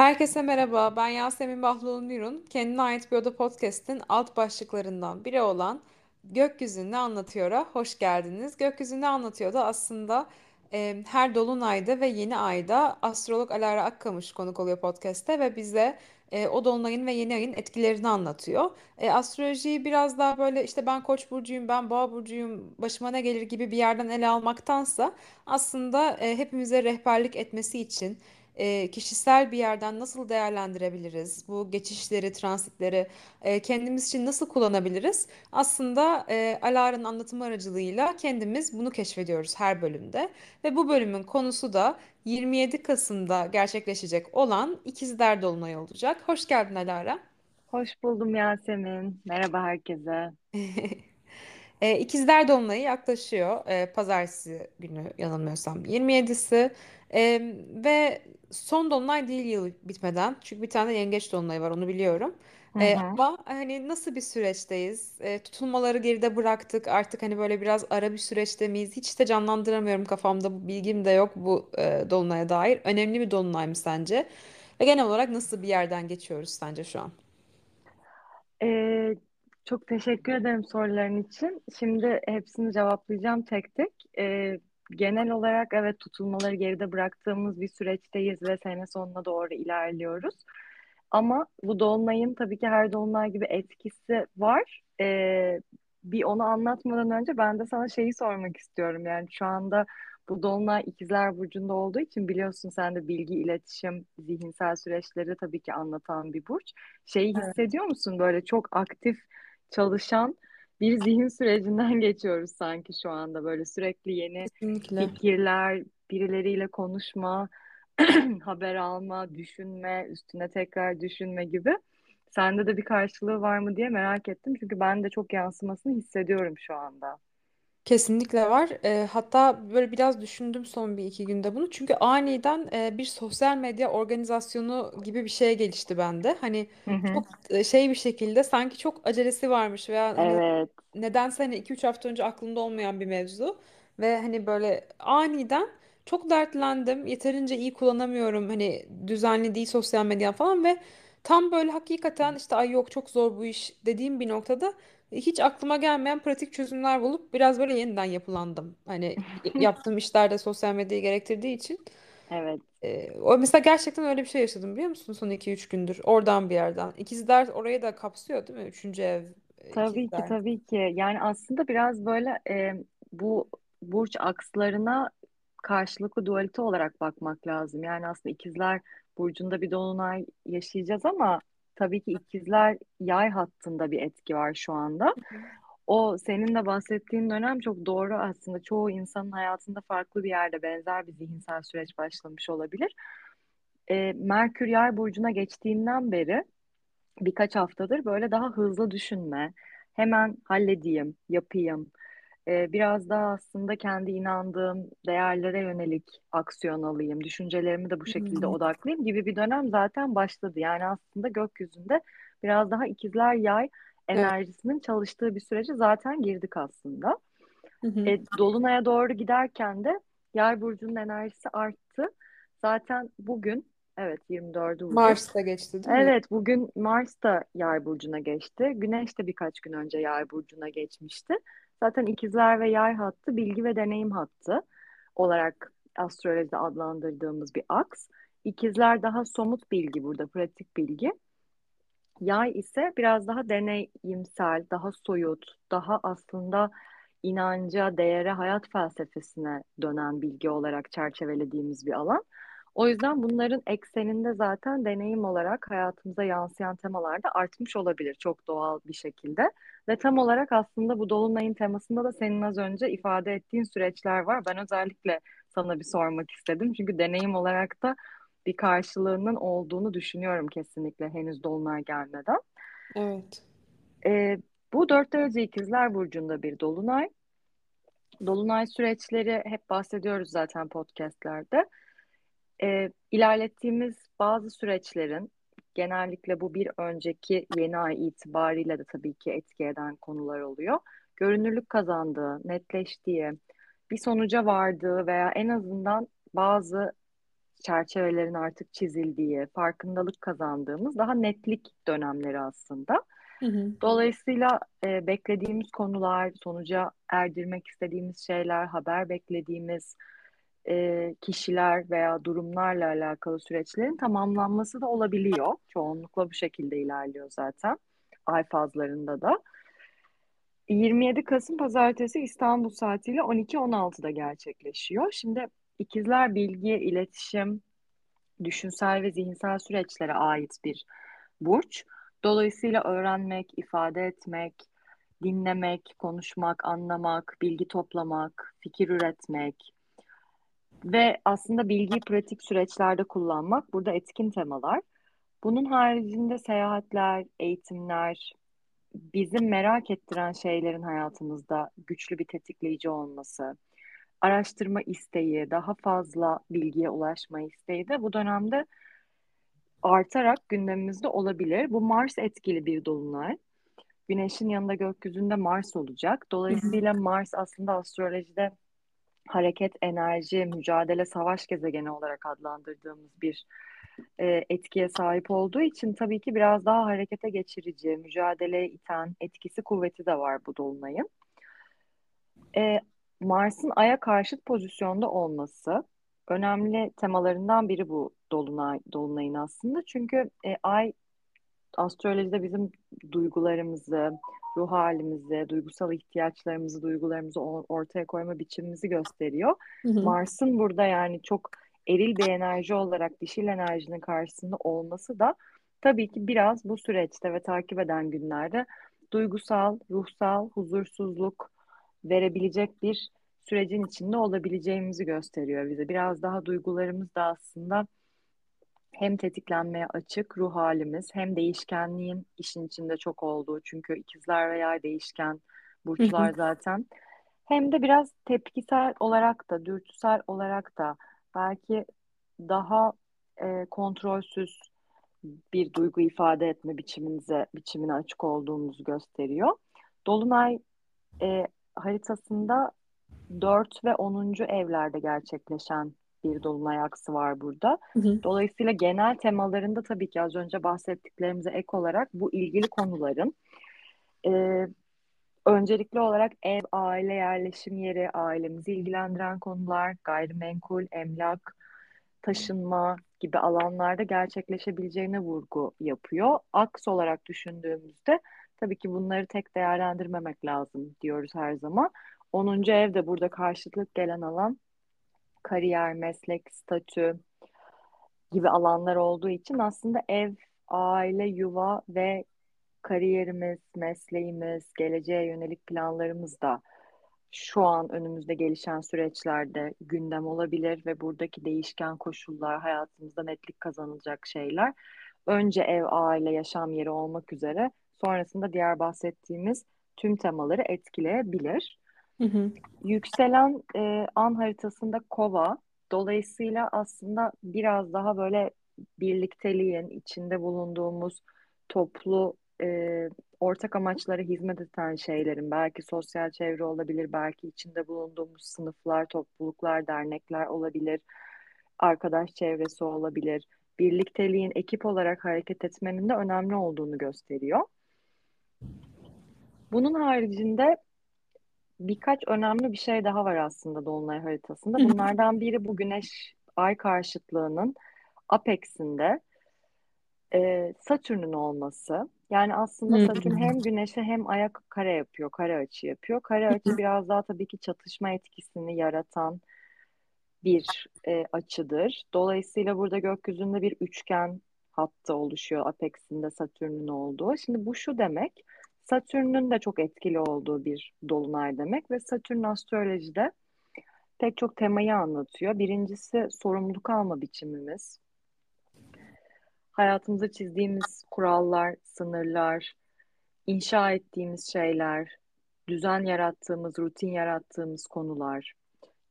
Herkese merhaba, ben Yasemin Bahçelioğlu. Kendine ait bir oda podcast'in alt başlıklarından biri olan Gökyüzü Ne Anlatıyor'a hoş geldiniz. Gökyüzü Ne Anlatıyor da aslında her dolunayda ve yeni ayda astrolog Alara Akkamış konuk oluyor podcast'te ve bize o dolunayın ve yeni ayın etkilerini anlatıyor. Astrolojiyi biraz daha böyle işte ben Koç burcuyum, ben Boğa burcuyum, başıma ne gelir gibi bir yerden ele almaktansa aslında hepimize rehberlik etmesi için kişisel bir yerden nasıl değerlendirebiliriz? Bu geçişleri, transitleri kendimiz için nasıl kullanabiliriz? Aslında Alara'nın anlatımı aracılığıyla kendimiz bunu keşfediyoruz her bölümde. Ve bu bölümün konusu da 27 Kasım'da gerçekleşecek olan İkizler Dolunayı olacak. Hoş geldin Alara. Hoş buldum Yasemin. Merhaba herkese. İkizler Dolunayı yaklaşıyor. Pazartesi günü yanılmıyorsam 27'si. Ve son dolunay değil yıl bitmeden. Çünkü bir tane yengeç dolunayı var, onu biliyorum. Ama hani nasıl bir süreçteyiz? Tutulmaları geride bıraktık. Artık hani böyle biraz ara bir süreçte miyiz? Hiç de canlandıramıyorum kafamda. Bu bilgim de yok bu dolunaya dair. Önemli bir dolunay mı sence? Ve genel olarak nasıl bir yerden geçiyoruz sence şu an? Çok teşekkür ederim soruların için. Şimdi hepsini cevaplayacağım tek tek. Genel olarak evet, tutulmaları geride bıraktığımız bir süreçteyiz ve sene sonuna doğru ilerliyoruz. Ama bu dolunayın tabii ki her dolunay gibi etkisi var. Bir onu anlatmadan önce ben de sana şeyi sormak istiyorum. Yani şu anda bu dolunay İkizler Burcu'nda olduğu için biliyorsun sen de bilgi, iletişim, zihinsel süreçleri tabii ki anlatan bir burç. Şeyi hissediyor musun, böyle çok aktif çalışan bir zihin sürecinden geçiyoruz sanki şu anda, böyle sürekli yeni fikirler, birileriyle konuşma, haber alma, düşünme, üstüne tekrar düşünme gibi. Sende de bir karşılığı var mı diye merak ettim. Çünkü ben de çok yansımasını hissediyorum şu anda. Kesinlikle var. Hatta böyle biraz düşündüm son bir iki günde bunu. Çünkü aniden bir sosyal medya organizasyonu gibi bir şeye gelişti bende. Hani çok bir şekilde sanki çok acelesi varmış veya evet. Nedense hani 2-3 hafta önce aklımda olmayan bir mevzu. Ve hani böyle aniden çok dertlendim. Yeterince iyi kullanamıyorum. Hani düzenli değil sosyal medya falan ve tam böyle hakikaten işte ay yok çok zor bu iş dediğim bir noktada hiç aklıma gelmeyen pratik çözümler bulup biraz böyle yeniden yapılandım. Hani yaptığım işlerde sosyal medyayı gerektirdiği için. Evet. Mesela gerçekten öyle bir şey yaşadım biliyor musun son 2-3 gündür oradan bir yerden. İkizler orayı da kapsıyor değil mi? 3. ev. Tabii İkizler. Ki tabii ki. Yani aslında biraz böyle bu burç akslarına karşılıklı dualite olarak bakmak lazım. Yani aslında İkizler Burcu'nda bir dolunay yaşayacağız ama tabii ki ikizler yay hattında bir etki var şu anda. O senin de bahsettiğin dönem çok doğru aslında. Çoğu insanın hayatında farklı bir yerde benzer bir zihinsel süreç başlamış olabilir. Merkür Yay Burcu'na geçtiğinden beri birkaç haftadır böyle daha hızlı düşünme, hemen halledeyim, yapayım. Biraz daha aslında kendi inandığım değerlere yönelik aksiyon alayım, düşüncelerimi de bu şekilde odaklayayım gibi bir dönem zaten başladı. Yani aslında gökyüzünde biraz daha ikizler yay enerjisinin çalıştığı bir sürece zaten girdik aslında. Dolunay'a doğru giderken de yay burcunun enerjisi arttı. Zaten bugün, evet 24'ü bugün. Mars'ta geçti değil mi? Evet, bugün Mars'ta yay burcuna geçti. Güneş de birkaç gün önce yay burcuna geçmişti. Zaten ikizler ve yay hattı bilgi ve deneyim hattı olarak astrolojide adlandırdığımız bir aks. İkizler daha somut bilgi, burada pratik bilgi. Yay ise biraz daha deneyimsel, daha soyut, daha aslında inanca, değere, hayat felsefesine dönen bilgi olarak çerçevelediğimiz bir alan. O yüzden bunların ekseninde zaten deneyim olarak hayatımıza yansıyan temalar da artmış olabilir çok doğal bir şekilde. Ve tam olarak aslında bu dolunayın temasında da senin az önce ifade ettiğin süreçler var. Ben özellikle sana bir sormak istedim. Çünkü deneyim olarak da bir karşılığının olduğunu düşünüyorum kesinlikle henüz dolunay gelmeden. Evet. Bu 4 derece ikizler burcunda bir dolunay. Dolunay süreçleri hep bahsediyoruz zaten podcastlerde. İlerlettiğimiz bazı süreçlerin genellikle bu bir önceki yeni ay itibariyle de tabii ki etki eden konular oluyor. Görünürlük kazandığı, netleştiği, bir sonuca vardığı veya en azından bazı çerçevelerin artık çizildiği, farkındalık kazandığımız daha netlik dönemleri aslında. Hı hı. Dolayısıyla beklediğimiz konular, sonuca erdirmek istediğimiz şeyler, haber beklediğimiz kişiler veya durumlarla alakalı süreçlerin tamamlanması da olabiliyor. Çoğunlukla bu şekilde ilerliyor zaten ay fazlarında da. 27 Kasım Pazartesi İstanbul saatiyle 12-16'da gerçekleşiyor. Şimdi İkizler bilgi, iletişim, düşünsel ve zihinsel süreçlere ait bir burç. Dolayısıyla öğrenmek, ifade etmek, dinlemek, konuşmak, anlamak, bilgi toplamak, fikir üretmek ve aslında bilgiyi pratik süreçlerde kullanmak burada etkin temalar. Bunun haricinde seyahatler, eğitimler, bizim merak ettiren şeylerin hayatımızda güçlü bir tetikleyici olması, araştırma isteği, daha fazla bilgiye ulaşma isteği de bu dönemde artarak gündemimizde olabilir. Bu Mars etkili bir dolunay. Güneşin yanında gökyüzünde Mars olacak. Dolayısıyla Mars aslında astrolojide hareket, enerji, mücadele, savaş gezegeni olarak adlandırdığımız bir etkiye sahip olduğu için tabii ki biraz daha harekete geçirici, mücadeleye iten etkisi, kuvveti de var bu dolunayın. Mars'ın Ay'a karşıt pozisyonda olması önemli temalarından biri bu dolunayın aslında. Çünkü Ay astrolojide bizim duygularımızı, ruh halimizi, duygusal ihtiyaçlarımızı, duygularımızı ortaya koyma biçimimizi gösteriyor. Mars'ın burada yani çok eril bir enerji olarak dişil enerjinin karşısında olması da tabii ki biraz bu süreçte ve takip eden günlerde duygusal, ruhsal huzursuzluk verebilecek bir sürecin içinde olabileceğimizi gösteriyor bize. Biraz daha duygularımız da aslında hem tetiklenmeye açık ruh halimiz, hem değişkenliğin işin içinde çok olduğu, çünkü ikizler ve yay değişken burçlar zaten. Hem de biraz tepkisel olarak da, dürtüsel olarak da belki daha kontrolsüz bir duygu ifade etme biçimine açık olduğumuzu gösteriyor. Dolunay haritasında 4 ve 10. evlerde gerçekleşen bir dolunay aksı var burada. Dolayısıyla genel temalarında tabii ki az önce bahsettiklerimize ek olarak bu ilgili konuların öncelikli olarak ev, aile, yerleşim yeri, ailemizi ilgilendiren konular, gayrimenkul, emlak, taşınma gibi alanlarda gerçekleşebileceğine vurgu yapıyor. Aks olarak düşündüğümüzde tabii ki bunları tek değerlendirmemek lazım diyoruz her zaman. 10. ev de burada karşılık gelen alan, kariyer, meslek, statü gibi alanlar olduğu için aslında ev, aile, yuva ve kariyerimiz, mesleğimiz, geleceğe yönelik planlarımız da şu an önümüzde gelişen süreçlerde gündem olabilir ve buradaki değişken koşullar, hayatımızda netlik kazanılacak şeyler önce ev, aile, yaşam yeri olmak üzere sonrasında diğer bahsettiğimiz tüm temaları etkileyebilir. Yükselen an haritasında kova, dolayısıyla aslında biraz daha böyle birlikteliğin içinde bulunduğumuz toplu ortak amaçlara hizmet eden şeylerin, belki sosyal çevre olabilir, belki içinde bulunduğumuz sınıflar, topluluklar, dernekler olabilir, arkadaş çevresi olabilir. Birlikteliğin, ekip olarak hareket etmenin de önemli olduğunu gösteriyor. Bunun haricinde birkaç önemli bir şey daha var aslında dolunay haritasında. Bunlardan biri bu güneş ay karşıtlığının apex'inde Satürn'ün olması. Yani aslında Satürn hem güneşe hem aya kare yapıyor, kare açı yapıyor. Kare açı biraz daha tabii ki çatışma etkisini yaratan bir açıdır. Dolayısıyla burada gökyüzünde bir üçgen hattı oluşuyor apex'inde Satürn'ün olduğu. Şimdi bu şu demek, Satürn'ün de çok etkili olduğu bir dolunay demek ve Satürn astrolojide pek çok temayı anlatıyor. Birincisi sorumluluk alma biçimimiz. Hayatımıza çizdiğimiz kurallar, sınırlar, inşa ettiğimiz şeyler, düzen yarattığımız, rutin yarattığımız konular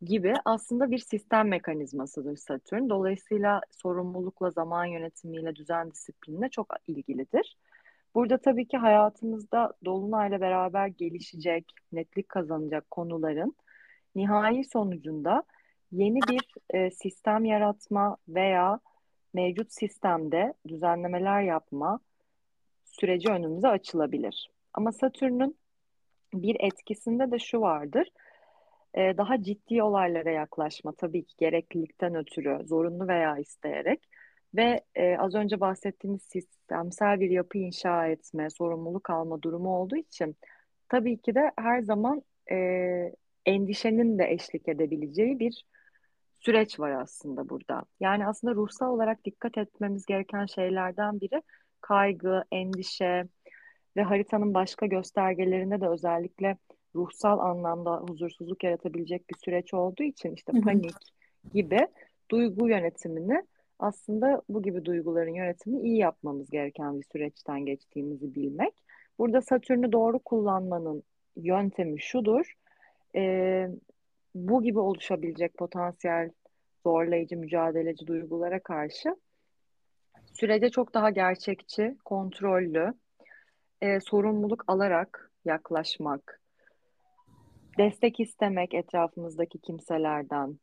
gibi aslında bir sistem mekanizmasıdır Satürn. Dolayısıyla sorumlulukla, zaman yönetimiyle, düzen disiplinine çok ilgilidir. Burada tabii ki hayatımızda dolunayla beraber gelişecek, netlik kazanacak konuların nihai sonucunda yeni bir sistem yaratma veya mevcut sistemde düzenlemeler yapma süreci önümüze açılabilir. Ama Satürn'ün bir etkisinde de şu vardır. Daha ciddi olaylara yaklaşma, tabii ki gereklilikten ötürü, zorunlu veya isteyerek ve az önce bahsettiğimiz sistemsel bir yapı inşa etme, sorumluluk alma durumu olduğu için tabii ki de her zaman endişenin de eşlik edebileceği bir süreç var aslında burada. Yani aslında ruhsal olarak dikkat etmemiz gereken şeylerden biri kaygı, endişe ve haritanın başka göstergelerinde de özellikle ruhsal anlamda huzursuzluk yaratabilecek bir süreç olduğu için işte panik gibi duygu yönetimini, aslında bu gibi duyguların yönetimini iyi yapmamız gereken bir süreçten geçtiğimizi bilmek. Burada Satürn'ü doğru kullanmanın yöntemi şudur. Bu gibi oluşabilecek potansiyel zorlayıcı, mücadeleci duygulara karşı sürece çok daha gerçekçi, kontrollü, sorumluluk alarak yaklaşmak, destek istemek etrafımızdaki kimselerden,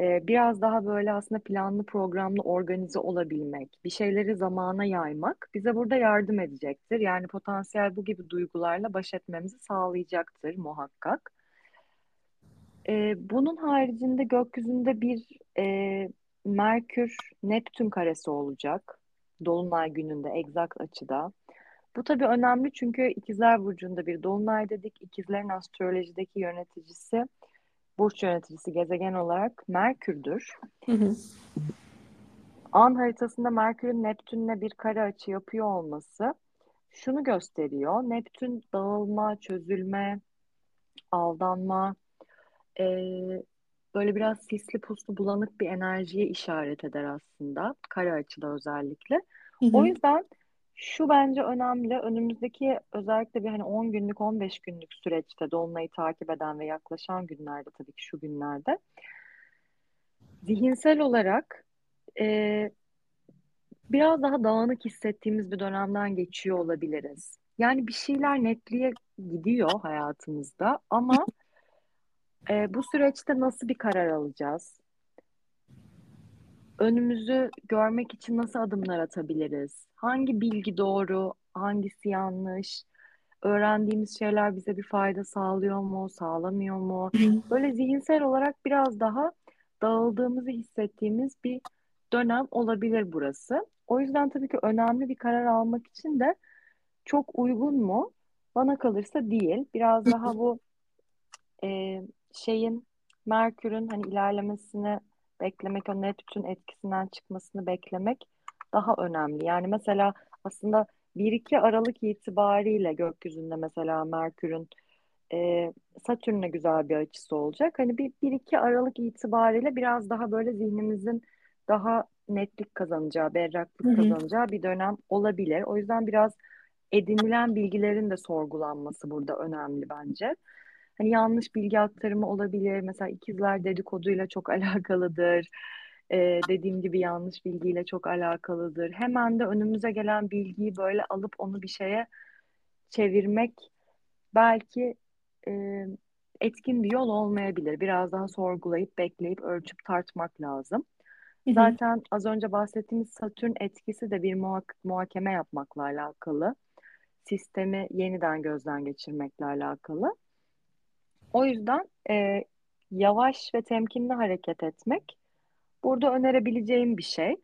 biraz daha böyle aslında planlı, programlı, organize olabilmek, bir şeyleri zamana yaymak bize burada yardım edecektir. Yani potansiyel bu gibi duygularla baş etmemizi sağlayacaktır muhakkak. Bunun haricinde gökyüzünde bir Merkür-Neptün karesi olacak. Dolunay gününde, egzakt açıda. Bu tabii önemli çünkü İkizler Burcu'nda bir dolunay dedik. İkizlerin astrolojideki yöneticisi, burç yöneticisi gezegen olarak Merkür'dür. Hı hı. An haritasında Merkür'ün Neptün'le bir kare açı yapıyor olması şunu gösteriyor. Neptün dağılma, çözülme, aldanma, böyle biraz sisli puslu bulanık bir enerjiye işaret eder aslında. Kare açıda özellikle. Hı hı. O yüzden şu bence önemli. Önümüzdeki özellikle bir 10 günlük 15 günlük süreçte, dolunayı takip eden ve yaklaşan günlerde, tabii ki şu günlerde zihinsel olarak biraz daha dağınık hissettiğimiz bir dönemden geçiyor olabiliriz. Yani bir şeyler netliğe gidiyor hayatımızda ama bu süreçte nasıl bir karar alacağız? Önümüzü görmek için nasıl adımlar atabiliriz? Hangi bilgi doğru, hangisi yanlış? Öğrendiğimiz şeyler bize bir fayda sağlıyor mu, sağlamıyor mu? Böyle zihinsel olarak biraz daha dağıldığımızı hissettiğimiz bir dönem olabilir burası. O yüzden tabii ki önemli bir karar almak için de çok uygun mu? Bana kalırsa değil. Biraz daha bu Merkür'ün ilerlemesini beklemek, o Neptün etkisinden çıkmasını beklemek daha önemli. Yani mesela aslında 1-2 Aralık itibariyle gökyüzünde mesela Merkür'ün Satürn'e güzel bir açısı olacak. Bir 1-2 Aralık itibariyle biraz daha böyle zihnimizin daha netlik kazanacağı, berraklık kazanacağı bir dönem olabilir. O yüzden biraz edinilen bilgilerin de sorgulanması burada önemli bence. Yanlış bilgi aktarımı olabilir. Mesela ikizler dedikoduyla çok alakalıdır. Dediğim gibi yanlış bilgiyle çok alakalıdır. Hemen de önümüze gelen bilgiyi böyle alıp onu bir şeye çevirmek belki etkin bir yol olmayabilir. Biraz daha sorgulayıp, bekleyip, ölçüp tartmak lazım. Hı-hı. Zaten az önce bahsettiğimiz Satürn etkisi de bir muhakeme yapmakla alakalı. Sistemi yeniden gözden geçirmekle alakalı. O yüzden yavaş ve temkinli hareket etmek burada önerebileceğim bir şey.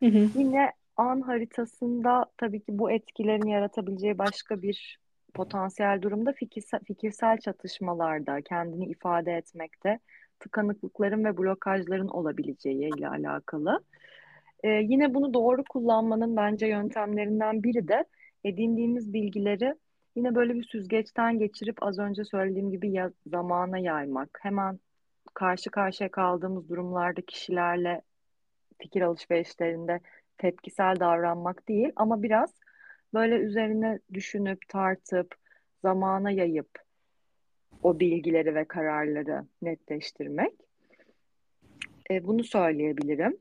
Hı hı. Yine an haritasında tabii ki bu etkilerin yaratabileceği başka bir potansiyel durumda fikirsel çatışmalarda, kendini ifade etmekte tıkanıklıkların ve blokajların olabileceği ile alakalı. Yine bunu doğru kullanmanın bence yöntemlerinden biri de edindiğimiz bilgileri yine böyle bir süzgeçten geçirip az önce söylediğim gibi zamana yaymak. Hemen karşı karşıya kaldığımız durumlarda kişilerle fikir alışverişlerinde tepkisel davranmak değil ama biraz böyle üzerine düşünüp tartıp zamana yayıp o bilgileri ve kararları netleştirmek. Bunu söyleyebilirim.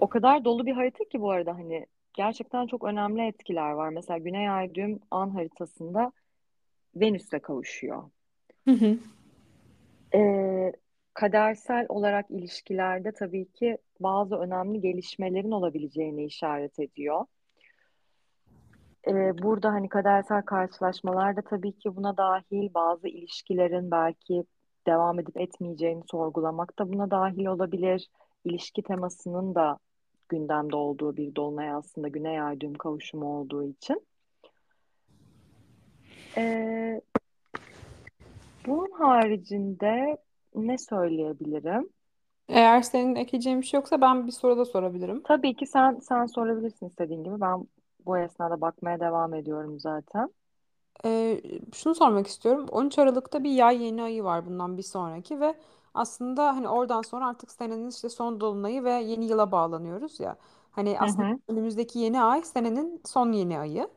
O kadar dolu bir harita ki bu arada gerçekten çok önemli etkiler var. Mesela Güney Ay düğüm an haritasında Venüs'le kavuşuyor. Hı hı. kadersel olarak ilişkilerde tabii ki bazı önemli gelişmelerin olabileceğini işaret ediyor. Burada hani kadersel karşılaşmalarda tabii ki buna dahil bazı ilişkilerin belki devam edip etmeyeceğini sorgulamak da buna dahil olabilir. İlişki temasının da gündemde olduğu bir dolunay aslında güney ay düğüm kavuşumu olduğu için. Bunun haricinde ne söyleyebilirim? Eğer senin ekleyeceğin bir şey yoksa ben bir soru da sorabilirim. Tabii ki sen sorabilirsin istediğin gibi. Ben bu esnada bakmaya devam ediyorum zaten. Şunu sormak istiyorum. 13 Aralık'ta bir yay yeni ayı var bundan bir sonraki ve aslında hani oradan sonra artık senenin işte son dolunayı ve yeni yıla bağlanıyoruz ya. Hani aslında önümüzdeki yeni ay senenin son yeni ayı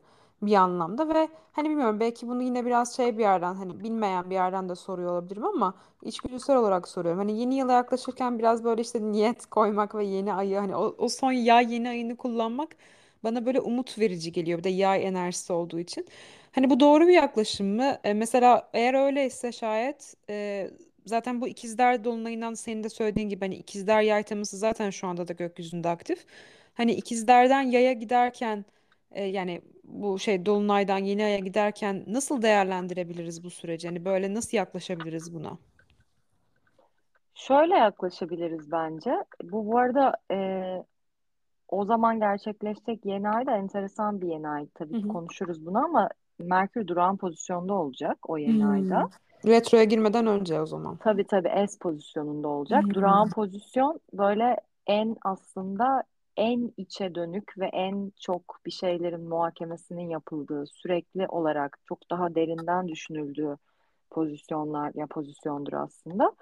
bir anlamda ve hani bilmiyorum belki bunu yine biraz bir yerden hani bilmeyen bir yerden de soruyor olabilirim ama içgüdüsel olarak soruyorum. Hani yeni yıla yaklaşırken biraz böyle işte niyet koymak ve yeni ayı hani o son yay yeni ayını kullanmak bana böyle umut verici geliyor. Bir de yay enerjisi olduğu için. Hani bu doğru bir yaklaşım mı? Mesela eğer öyleyse şayet zaten bu ikizler dolunayından senin de söylediğin gibi hani ikizler yay teması zaten şu anda da gökyüzünde aktif. Hani ikizlerden yaya giderken yani bu dolunaydan yeni aya giderken nasıl değerlendirebiliriz bu süreci? Hani böyle nasıl yaklaşabiliriz buna? Şöyle yaklaşabiliriz bence. Bu arada o zaman gerçekleşecek yeni ay da enteresan bir yeni ay. Tabii ki konuşuruz bunu ama Merkür durağan pozisyonda olacak o yeni ayda. Retroya girmeden önce o zaman. Tabii S pozisyonunda olacak. Durağan pozisyon böyle en içe dönük ve en çok bir şeylerin muhakemesinin yapıldığı, sürekli olarak çok daha derinden düşünüldüğü pozisyondur aslında.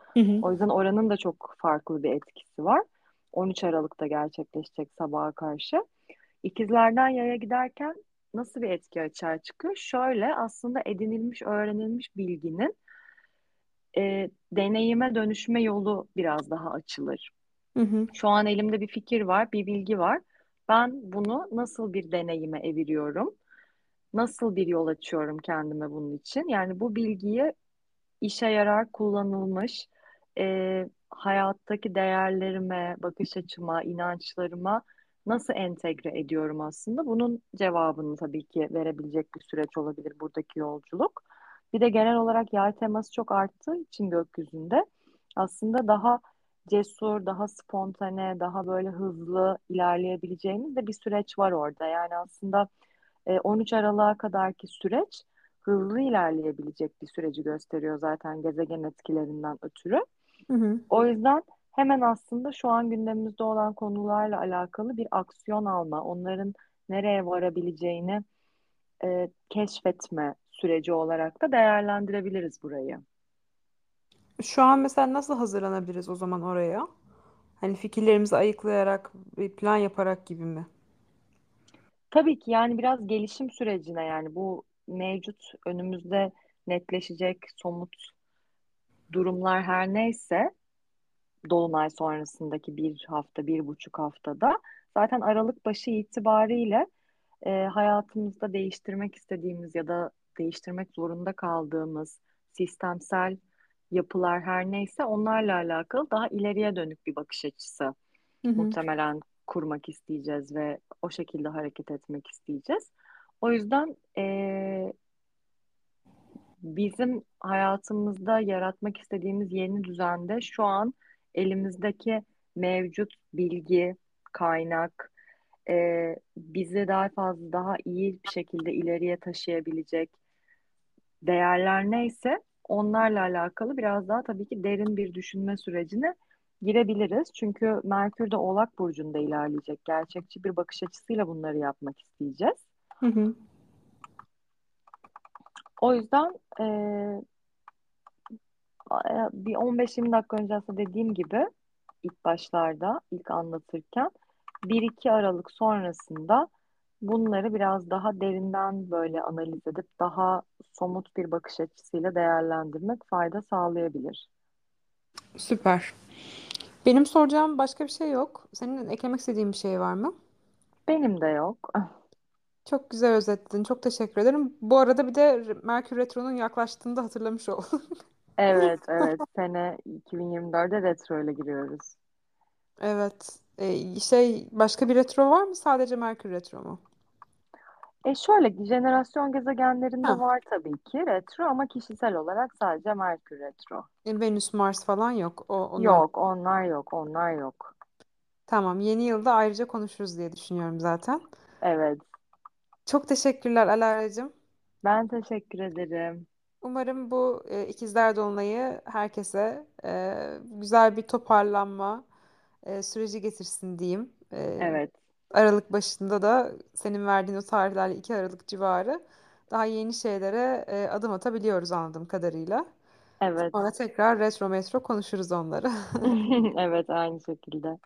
O yüzden oranın da çok farklı bir etkisi var. 13 Aralık'ta gerçekleşecek sabaha karşı. İkizlerden yaya giderken nasıl bir etki açığa çıkıyor? Şöyle aslında edinilmiş, öğrenilmiş bilginin deneyime dönüşme yolu biraz daha açılır. Şu an elimde bir fikir var, bir bilgi var. Ben bunu nasıl bir deneyime eviriyorum? Nasıl bir yol açıyorum kendime bunun için? Yani bu bilgiyi işe yarar, kullanılmış, hayattaki değerlerime, bakış açıma, inançlarıma nasıl entegre ediyorum aslında? Bunun cevabını tabii ki verebilecek bir süreç olabilir buradaki yolculuk. Bir de genel olarak yay teması çok arttığı için gökyüzünde aslında daha cesur, daha spontane, daha böyle hızlı ilerleyebileceğimiz de bir süreç var orada. Yani aslında 13 Aralık'a kadarki süreç hızlı ilerleyebilecek bir süreci gösteriyor zaten gezegen etkilerinden ötürü. O yüzden hemen aslında şu an gündemimizde olan konularla alakalı bir aksiyon alma, onların nereye varabileceğini keşfetme süreci olarak da değerlendirebiliriz burayı. Şu an mesela nasıl hazırlanabiliriz o zaman oraya? Hani fikirlerimizi ayıklayarak, bir plan yaparak gibi mi? Tabii ki yani biraz gelişim sürecine yani bu mevcut önümüzde netleşecek somut durumlar her neyse dolunay sonrasındaki 1-1,5 haftada zaten Aralık başı itibariyle hayatımızda değiştirmek istediğimiz ya da değiştirmek zorunda kaldığımız sistemsel yapılar her neyse onlarla alakalı daha ileriye dönük bir bakış açısı muhtemelen kurmak isteyeceğiz ve o şekilde hareket etmek isteyeceğiz. O yüzden bizim hayatımızda yaratmak istediğimiz yeni düzende şu an elimizdeki mevcut bilgi, kaynak bizi daha iyi bir şekilde ileriye taşıyabilecek değerler neyse onlarla alakalı biraz daha tabii ki derin bir düşünme sürecine girebiliriz. Çünkü Merkür de Oğlak Burcu'nda ilerleyecek. Gerçekçi bir bakış açısıyla bunları yapmak isteyeceğiz. O yüzden bir 15-20 dakika önce aslında dediğim gibi ilk başlarda, ilk anlatırken 1-2 Aralık sonrasında bunları biraz daha derinden böyle analiz edip daha somut bir bakış açısıyla değerlendirmek fayda sağlayabilir. Süper. Benim soracağım başka bir şey yok. Senin eklemek istediğin bir şey var mı? Benim de yok. Çok güzel özetledin. Çok teşekkür ederim. Bu arada bir de Merkür Retro'nun yaklaştığını da hatırlamış oldum. Evet. Sene 2024'de retroyla giriyoruz. Evet. Başka bir retro var mı? Sadece Merkür retro mu? Şöyle jenerasyon gezegenlerinde Ha. var tabii ki retro ama kişisel olarak sadece Merkür retro. Venüs, Mars falan yok. Onlar. Yok, onlar yok. Tamam. Yeni yılda ayrıca konuşuruz diye düşünüyorum zaten. Evet. Çok teşekkürler Alara'cığım. Ben teşekkür ederim. Umarım bu İkizler Dolunay'ı herkese güzel bir toparlanma süreci getirsin diyeyim. Evet. Aralık başında da senin verdiğin o tarihlerle 2 Aralık civarı daha yeni şeylere adım atabiliyoruz anladığım kadarıyla. Evet. Sonra tekrar retro metro konuşuruz onları. Evet, aynı şekilde.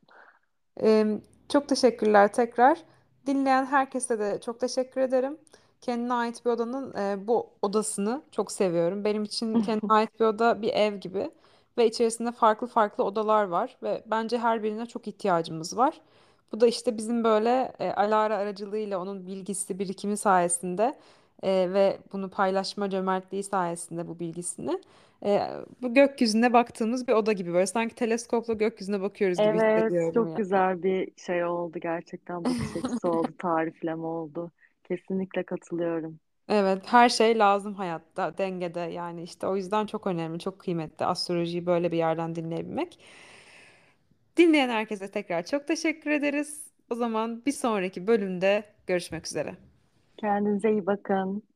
Çok teşekkürler tekrar. Dinleyen herkese de çok teşekkür ederim. Kendine ait bir odanın bu odasını çok seviyorum. Benim için kendine ait bir oda bir ev gibi ve içerisinde farklı farklı odalar var ve bence her birine çok ihtiyacımız var. Bu da işte bizim böyle Alara aracılığıyla onun bilgisi, birikimi sayesinde ve bunu paylaşma cömertliği sayesinde bu bilgisini bu gökyüzüne baktığımız bir oda gibi böyle sanki teleskopla gökyüzüne bakıyoruz gibi Evet, hissediyorum çok yani. güzel bir şey oldu gerçekten, bakış açısı oldu, tarifleme oldu. Kesinlikle katılıyorum. Evet, her şey lazım hayatta, dengede yani işte o yüzden çok önemli, çok kıymetli astrolojiyi böyle bir yerden dinleyebilmek. Dinleyen herkese tekrar çok teşekkür ederiz. O zaman bir sonraki bölümde görüşmek üzere. Kendinize iyi bakın.